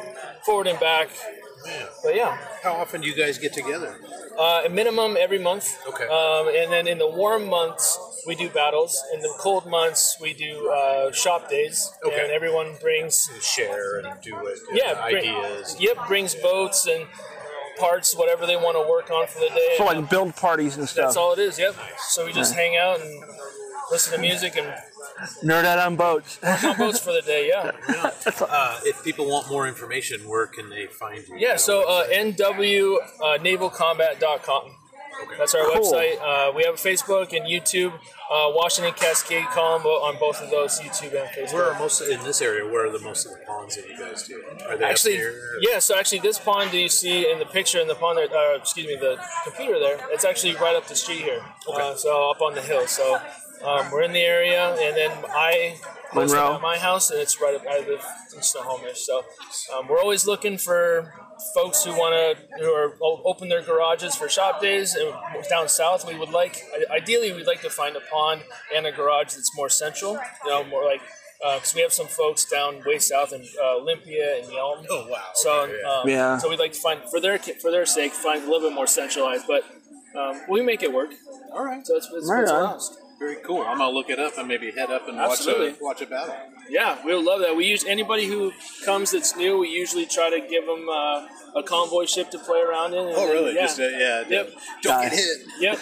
forward and back. Man. But yeah. How often do you guys get together? Uh, a minimum every month. Okay. Um, and then in the warm months we do battles. In the cold months we do uh, shop days. Okay. And everyone brings and share and do it. And yeah. Bring, ideas. Yep. Brings boats and parts, whatever they want to work on for the day. So like build parties and stuff. That's all it is. Yep. So we just yeah. hang out and listen to music and. Nerd out on boats. on boats for the day, yeah. yeah. Uh, if people want more information, where can they find you? Yeah, so uh, N W Naval Combat dot com. Okay. That's our cool. website. Uh, we have a Facebook and YouTube. Uh, Washington Cascade Column on both of those, YouTube and Facebook. Where are most of, in this area? Where are the most of the ponds that you guys do? Are they actually? Up there? Yeah. So actually, this pond that you see in the picture in the pond, there, uh, excuse me, the computer there. It's actually right up the street here. Okay. Uh, so up on the hill. So. Um, we're in the area, and then I live at my house, and it's right up. I live in Snohomish, so um, we're always looking for folks who want to who are open their garages for shop days. And down south, we would like ideally we'd like to find a pond and a garage that's more central. You know, more like because uh, we have some folks down way south in uh, Olympia and Yelm. Oh wow! So um, yeah. So we'd like to find for their for their sake find a little bit more centralized, but um, we make it work. All right, so it's it's right honest. Very cool. I'm going to look it up and maybe head up and watch a, watch a battle. Yeah, we'll love that. We use anybody who comes that's new, we usually try to give them uh, a convoy ship to play around in. And oh, really? Then, yeah. Just, uh, yeah. Yep. Don't nice. Get hit.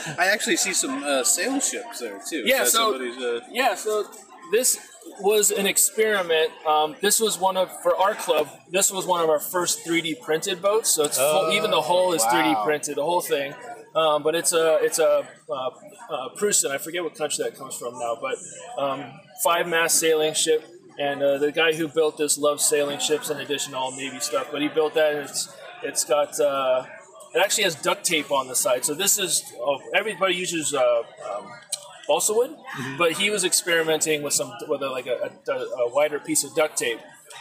Yep. I actually see some uh, sail ships there, too. Yeah, so, uh... yeah, so this was an experiment. Um, this was one of, for our club, this was one of our first three D printed boats. So it's oh, full, even the hull is wow. three D printed, the whole thing. Um, but it's a it's a uh, uh, Prussian. I forget what country that comes from now, but um, five-mast sailing ship. And uh, the guy who built this loves sailing ships in addition to all Navy stuff. But he built that, and it's it's got uh, it actually has duct tape on the side. So this is oh, everybody uses uh, um, balsa wood, mm-hmm. but he was experimenting with some with a, like a, a, a wider piece of duct tape.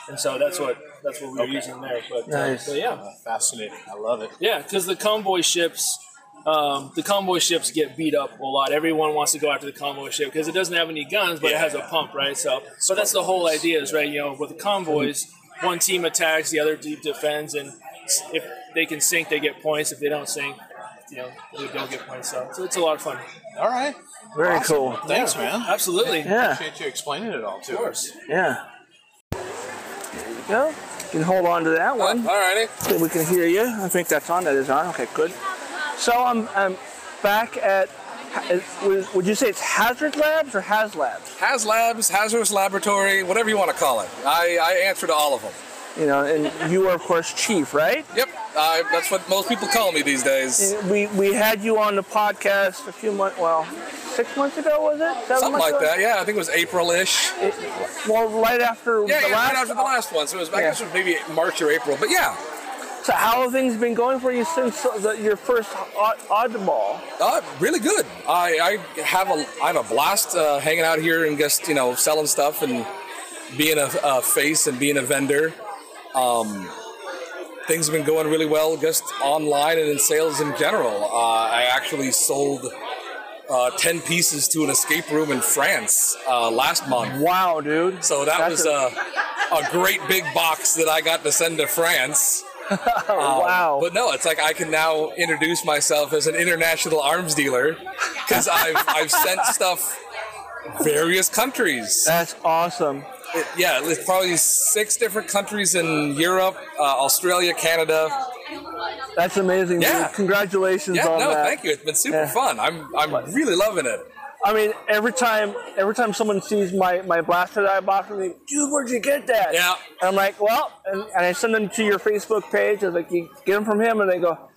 And so that's what that's what we were okay. using there. But, nice. uh, but yeah, uh, fascinating. I love it. Yeah, because the convoy ships. Um, the convoy ships get beat up a lot. Everyone wants to go after the convoy ship because it doesn't have any guns, but yeah. it has a pump, right? So, so that's the whole idea, is right? You know, with the convoys, one team attacks, the other team defends, and if they can sink, they get points. If they don't sink, you know, we don't get points out. So it's a lot of fun. All right. Very awesome. Cool. Thanks, yeah. man. Absolutely. Yeah. Appreciate you explaining it all to us. Yeah. There you go. You can hold on to that one. All righty. So we can hear you. I think that's on. That is on. Okay, good. So I'm, I'm back at, would you say it's Hazard Labs or Haz Labs? Haz Labs, Hazardous Laboratory, whatever you want to call it. I, I answer to all of them. You know, and you are, of course, Chief, right? Yep. Uh, that's what most people call me these days. We we had you on the podcast a few months, well, six months ago, was it? Seven Something like ago? that, yeah. I think it was April-ish. It, well, right after yeah, the yeah, last one. right after the last one. So it was, I guess yeah. it was maybe March or April, but yeah. So how have things been going for you since the, your first Odd, odd Mall? Uh, really good. I, I, have a, I have a blast uh, hanging out here and just, you know, selling stuff and being a, a face and being a vendor. Um, things have been going really well just online and in sales in general. Uh, I actually sold uh, ten pieces to an escape room in France uh, last month. Wow, dude. So that That's was a, a great big box that I got to send to France. um, wow. But no, it's like I can now introduce myself as an international arms dealer because I've, I've sent stuff various countries. That's awesome. It, yeah, it's probably six different countries in Europe, uh, Australia, Canada. That's amazing. Yeah. Dude. Congratulations yeah, on no, that. No, thank you. It's been super yeah. fun. I'm I'm really loving it. I mean, every time every time someone sees my, my blaster that I bought from me, dude, where'd you get that? Yeah. And I'm like, well, and, and I send them to your Facebook page. I was like, you get them from him, and they go,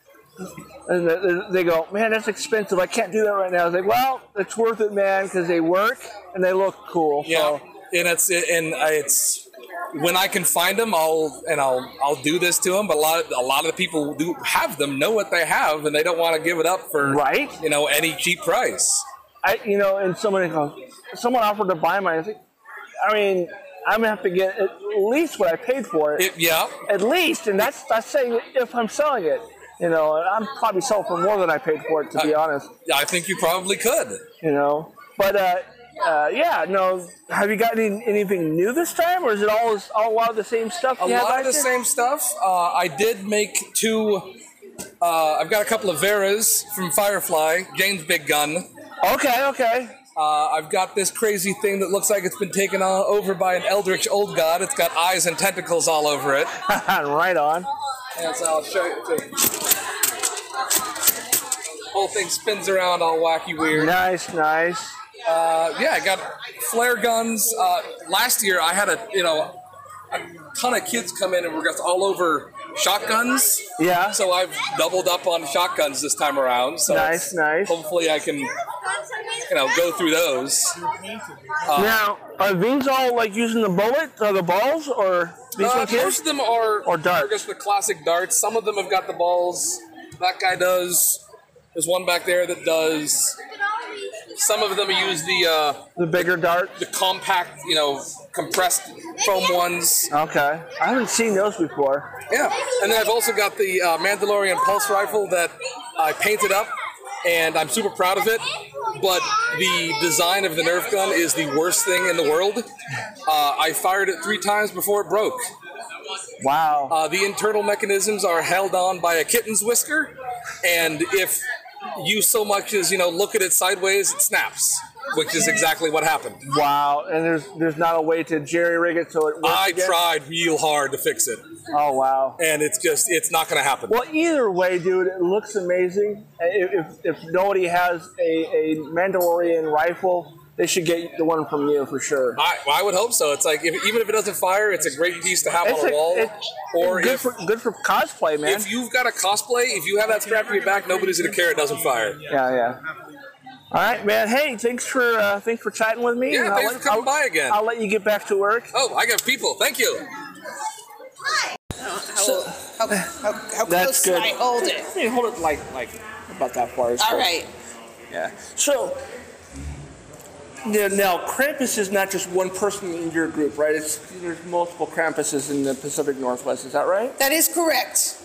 and they go, man, that's expensive. I can't do that right now. I was like, well, it's worth it, man, because they work and they look cool. Yeah. So. And it's and it's when I can find them, I'll and I'll I'll do this to them. But a lot of, a lot of the people do have them, know what they have, and they don't want to give it up for right. you know any cheap price. I you know, and someone goes, someone offered to buy mine. I think, I mean, I'm gonna have to get at least what I paid for it. it yeah, at least, and that's that's saying if I'm selling it. You know, I'm probably selling for more than I paid for it, to I, be honest. I think you probably could. You know, but. Uh, Uh, yeah, no. Have you gotten any, anything new this time, or is it all all a lot of the same stuff? A lot of the same stuff. Uh, I did make two. Uh, I've got a couple of Veras from Firefly, Jane's Big Gun. Okay, okay. Uh, I've got this crazy thing that looks like it's been taken on, over by an eldritch old god. It's got eyes and tentacles all over it. Right on. And so I'll show you too. Whole thing spins around all wacky weird. Nice, nice. Uh, yeah, I got flare guns. Uh, last year, I had a you know a ton of kids come in and were just all over shotguns. Yeah. So I've doubled up on shotguns this time around. So nice, nice. Hopefully, I can you know go through those. Uh, now, are these all like using the bullets or the balls, or these uh, ones here? Most of them are or darts. Are just the classic darts. Some of them have got the balls. That guy does. There's one back there that does. Some of them use the uh, the bigger dart, the compact, you know, compressed foam ones. Okay, I haven't seen those before. Yeah, and then I've also got the uh, Mandalorian pulse rifle that I painted up, and I'm super proud of it. But the design of the Nerf gun is the worst thing in the world. Uh, I fired it three times before it broke. Wow. Uh, the internal mechanisms are held on by a kitten's whisker, and if you so much as, you know, look at it sideways, it snaps, which is exactly what happened. Wow, and there's there's not a way to jerry-rig it so it works I again? Tried real hard to fix it. Oh, wow. And it's just, it's not going to happen. Well, either way, dude, it looks amazing. If, if nobody has a, a Mandalorian rifle, they should get the one from you for sure. I, I would hope so. It's like, if, even if it doesn't fire, it's a great piece to have it's on a, a wall. It, or good, if, for, good for cosplay, man. If you've got a cosplay, if you have that strap on your back, nobody's going to care it doesn't fire. Yeah, yeah. All right, man. Hey, thanks for uh, thanks for chatting with me. Yeah, thanks I'll, for coming I'll, by again. I'll let you get back to work. Oh, I got people. Thank you. Hi. So, how how, how close good. Can I hold it? Let me hold it like, like about that far. All cool. right. Yeah. So... Now, Krampus is not just one person in your group, right? It's, there's multiple Krampuses in the Pacific Northwest. Is that right? That is correct.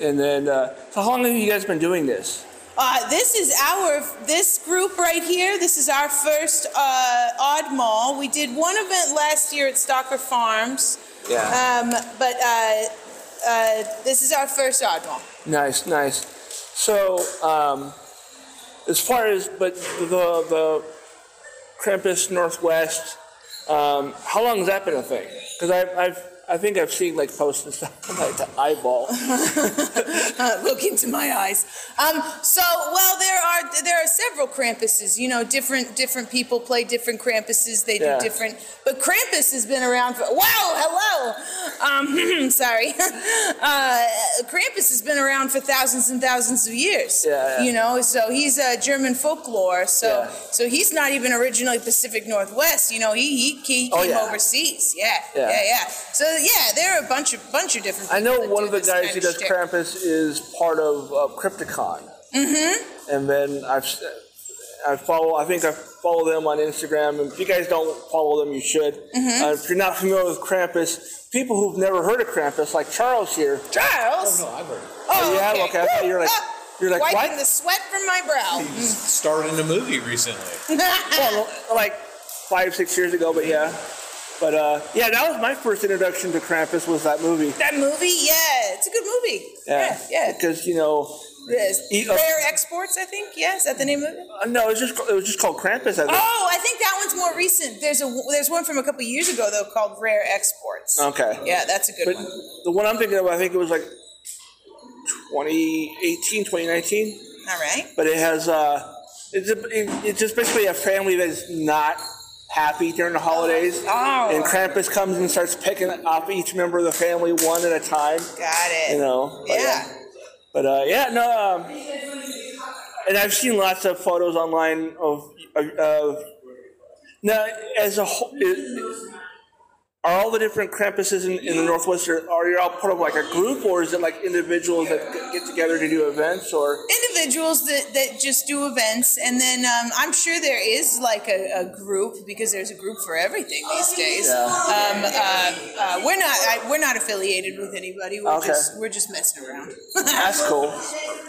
And then, uh, so how long have you guys been doing this? Uh, this is our, this group right here, this is our first uh, Odd Mall. We did one event last year at Stalker Farms. Yeah. Um, but uh, uh, this is our first Odd Mall. Nice, nice. So, um, as far as, but the, the Krampus Northwest, um, how long has that been a thing? Because I've, I've, I think I've seen, like, posts and stuff like the eyeball. uh, look into my eyes. Um, so, well, there are there are several Krampuses. You know, different different people play different Krampuses. They yeah. do different. But Krampus has been around for... Wow, hello! Um, sorry. Uh, Krampus has been around for thousands and thousands of years. Yeah, yeah. You know, so he's uh, German folklore. So yeah. so he's not even originally Pacific Northwest. You know, he, he, he came oh, yeah. overseas. Yeah, yeah, yeah. yeah. So, yeah, there are a bunch of bunch of different people. I know one of the guys who does Krampus is part of uh, Crypticon. Mm-hmm. And then I've I follow I think I follow them on Instagram. And if you guys don't follow them, you should. Mm-hmm. Uh, if you're not familiar with Krampus, people who've never heard of Krampus, like Charles here. Charles? Oh no, I've heard of it. Oh, yeah, okay. okay. I thought you were like uh, you're like wiping what? the sweat from my brow. He started in a movie recently. Well, like five, six years ago, but yeah. But, uh, yeah, that was my first introduction to Krampus, was that movie. That movie? Yeah, it's a good movie. Yeah, yeah. yeah. Because, you know... Eat, uh, Rare Exports, I think, yeah? Is that the name of it? Uh, no, it was, just, it was just called Krampus, I think. Oh, I think that one's more recent. There's a there's one from a couple years ago, though, called Rare Exports. Okay. Yeah, that's a good but one. The one I'm thinking of, I think it was, like, twenty eighteen, twenty nineteen. All right. But it has, uh... It's, a, it, it's just basically a family that's not... happy during the holidays, oh. and Krampus comes and starts picking up each member of the family one at a time. Got it. You know, but yeah. yeah. But uh, yeah, no. Um, and I've seen lots of photos online of of now as a whole. It, are all the different Krampuses in, in the Northwest, are, are you all part of like a group, or is it like individuals that get together to do events, or? Individuals that, that just do events, and then um, I'm sure there is like a, a group, because there's a group for everything these days. Yeah. Um, uh, uh, we're not I, we're not affiliated with anybody. We're okay. just we're just messing around. That's cool.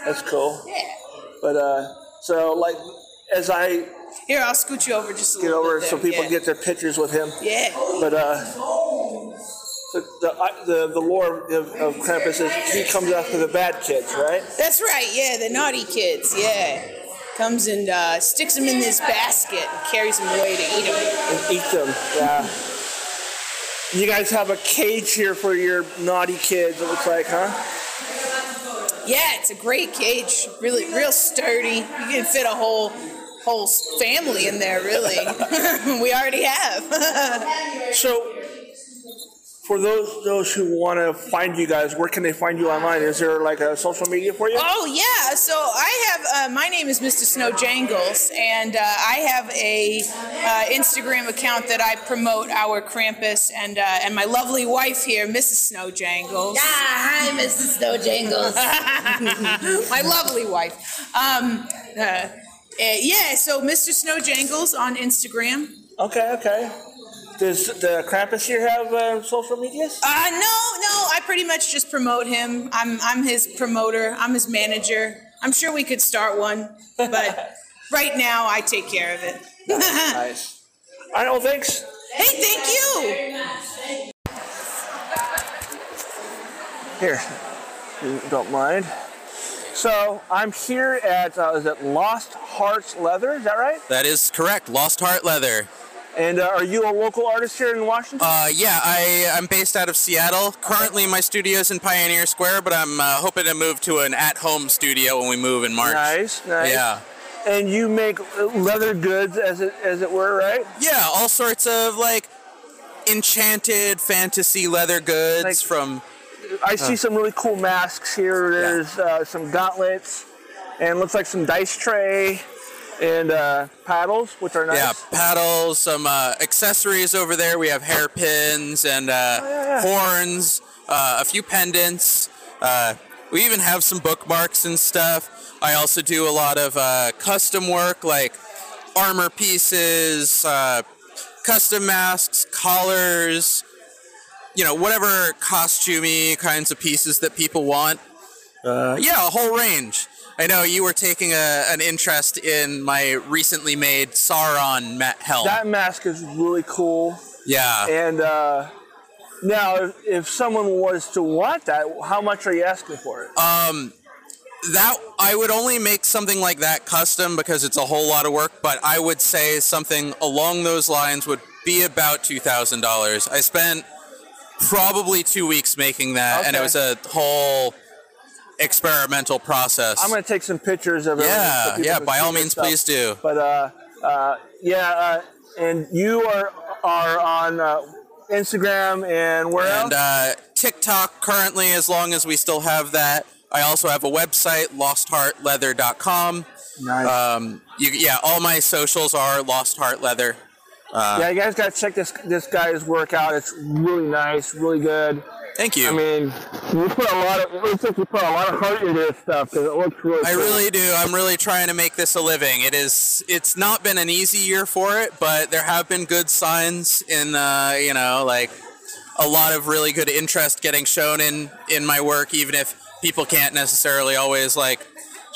That's cool. Yeah. But uh, so like as I. Here, I'll scoot you over just a get little over bit. Get over so people yeah. get their pictures with him. Yeah. But uh, so the, the the lore of, of Krampus is he comes after the bad kids, right? That's right. Yeah, the naughty kids. Yeah, comes and uh, sticks them in this basket and carries them away to eat them. And eat them. Yeah. You guys have a cage here for your naughty kids. It looks like, huh? Yeah, it's a great cage. Really, real sturdy. You can fit a whole. whole family in there, really. We already have. So, for those those who want to find you guys, where can they find you online? Is there like a social media for you? Oh yeah, so I have. Uh, my name is Mister Snowjangles, and uh, I have a uh, Instagram account that I promote our Krampus and uh, and my lovely wife here, Missus Snowjangles. Yeah, hi, Missus Snowjangles. My lovely wife. Um, uh, Uh, yeah, so Mister Snowjangles on Instagram. Okay, okay. Does the Krampus here have uh, social medias? Uh, no, no. I pretty much just promote him. I'm I'm his promoter. I'm his manager. I'm sure we could start one, but right now I take care of it. Nice, nice. All right, well, thanks. Hey, thank you. Here, if you don't mind. So I'm here at uh, is it Lost Hearts Leather? Is that right? That is correct. Lost Heart Leather. And uh, are you a local artist here in Washington? Uh, yeah, I I'm based out of Seattle. Currently, my studio's in Pioneer Square, but I'm uh, hoping to move to an at-home studio when we move in March. Nice, nice. Yeah. And you make leather goods, as it as it were, right? Yeah, all sorts of like enchanted fantasy leather goods like from. I see some really cool masks here. There's yeah. uh, some gauntlets, and looks like some dice tray, and uh, paddles, which are nice. Yeah, paddles, some uh, accessories over there. We have hairpins and uh, oh, yeah, yeah. horns, uh, a few pendants. Uh, we even have some bookmarks and stuff. I also do a lot of uh, custom work, like armor pieces, uh, custom masks, collars, you know, whatever costumey kinds of pieces that people want. Uh, yeah, a whole range. I know you were taking a, an interest in my recently made Sauron helm. That mask is really cool. Yeah. And uh, Now, if, if someone was to want that, how much are you asking for it? Um, that I would only make something like that custom because it's a whole lot of work, but I would say something along those lines would be about two thousand dollars. I spent probably two weeks making that, okay. and it was a whole experimental process. I'm going to take some pictures of it. Yeah, yeah, by all means, stuff. please do. But, uh, uh, yeah, uh, and you are are on uh, Instagram and where and, else? And uh, TikTok currently, as long as we still have that. I also have a website, lost heart leather dot com. Nice. Um, you, yeah, all my socials are Lost Heart Leather. Uh, yeah, you guys got to check this this guy's work out. It's really nice, really good. Thank you. I mean, we put a lot of, it looks like you put a lot of heart into this stuff because it looks really I cool. really do. I'm really trying to make this a living. It is, it's not been an easy year for it, but there have been good signs in, uh, you know, like a lot of really good interest getting shown in, in my work, even if people can't necessarily always like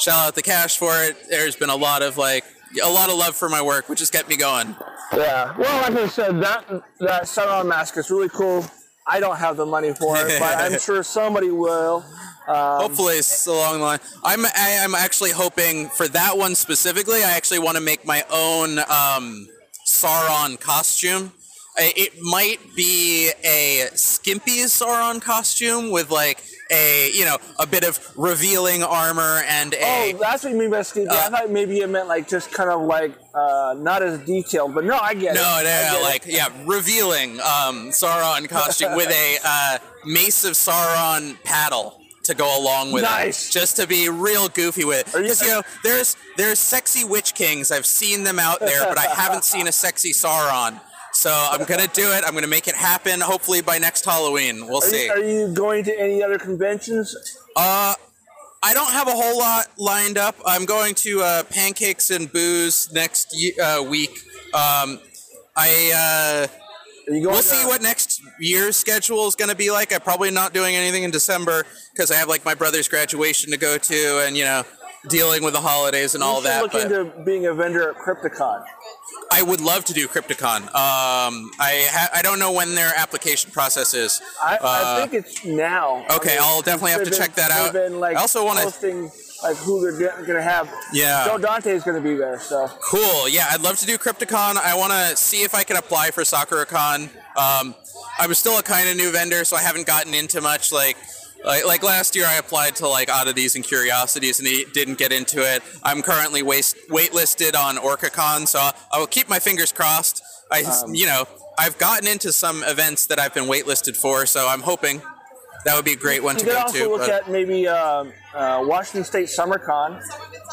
shell out the cash for it. There's been a lot of like, a lot of love for my work, which has kept me going. Yeah. Well, like I said, that, that Sauron mask is really cool. I don't have the money for it, but I'm sure somebody will. Um, Hopefully, it's along the line. I'm I, I'm actually hoping for that one specifically. I actually want to make my own um, Sauron costume. I, it might be a skimpy Sauron costume with like a you know a bit of revealing armor and a. Oh, that's what you mean by skimpy. Uh, I thought maybe you meant like just kind of like. Uh, not as detailed, but no, I get no, it. No, no, like, it. yeah, revealing um, Sauron costume with a uh, Mace of Sauron paddle to go along with nice. it. Just to be real goofy with it. Because, you, you know, there's, there's sexy Witch Kings. I've seen them out there, but I haven't seen a sexy Sauron. So I'm going to do it. I'm going to make it happen, hopefully by next Halloween. We'll are see. You, are you going to any other conventions? Uh... I don't have a whole lot lined up. I'm going to uh, Pancakes and Booze next ye- uh, week. Um, I uh, we'll to- see what next year's schedule is going to be like. I'm probably not doing anything in December because I have like my brother's graduation to go to, and you know, dealing with the holidays and you all that. Look but into being a vendor at Crypticon. I would love to do Crypticon. Um, I ha- I don't know when their application process is. I, uh, I think it's now. Okay, I mean, I'll definitely have to been, check that out. Been, like, I also want to like who they're going to have. Yeah. Joe Dante's going to be there. So cool. Yeah, I'd love to do Crypticon. I want to see if I can apply for SakuraCon. Um, I was still a kind of new vendor, so I haven't gotten into much like. Like, like last year, I applied to like Oddities and Curiosities, and he didn't get into it. I'm currently waist, waitlisted on OrcaCon, so I will keep my fingers crossed. I, um, you know, I've gotten into some events that I've been waitlisted for, so I'm hoping that would be a great one to go to. You could also look at maybe uh, uh, Washington State SummerCon.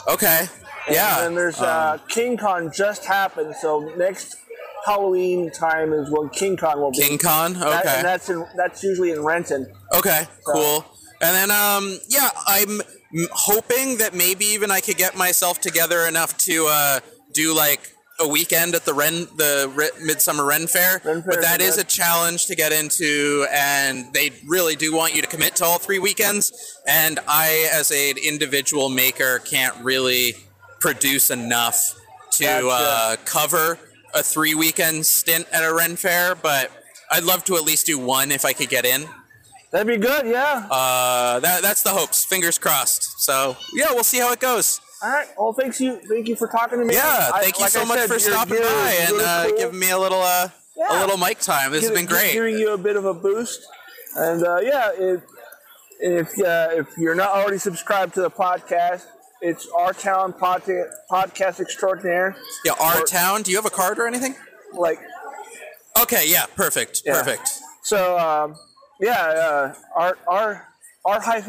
Okay. And yeah. And then there's um, uh, King Con just happened, so next Halloween time is when King Con will be. King Con, okay. That, and that's in, that's usually in Renton. Okay, so. Cool. And then, um, yeah, I'm hoping that maybe even I could get myself together enough to uh, do like a weekend at the Ren, the Re, Midsummer Ren Fair. Ren Fair. But that is a challenge to get into, and they really do want you to commit to all three weekends. And I, as an individual maker, can't really produce enough to uh, cover a three weekend stint at a Ren Fair, but I'd love to at least do one if I could get in. That'd be good, yeah. Uh, that that's the hopes. Fingers crossed. So yeah, we'll see how it goes. All right. Well, thanks you. Thank you for talking to me. Yeah, I, thank you like so I much said, for stopping gear, by and uh, cool. giving me a little uh, yeah. a little mic time. This Give, has been great. Giving you a bit of a boost, and uh, yeah, if if, uh, if you're not already subscribed to the podcast. It's R-Town Podcast, podcast Extraordinaire. Yeah, R-Town. Do you have a card or anything? Like. Okay, yeah, perfect, yeah. perfect. So, um, yeah, uh, our r dash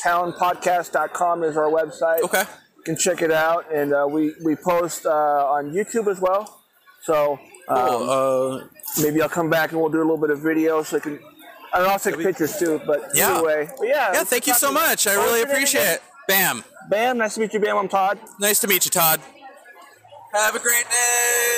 town podcast dot com is our website. Okay. You can check it out, and uh, we, we post uh, on YouTube as well. So um, cool. uh, maybe I'll come back and we'll do a little bit of video so you can, and I'll take pictures too, but yeah. anyway. But yeah, yeah thank you so much. I really appreciate it. Bam. Bam, nice to meet you, Bam. I'm Todd. Nice to meet you, Todd. Have a great day.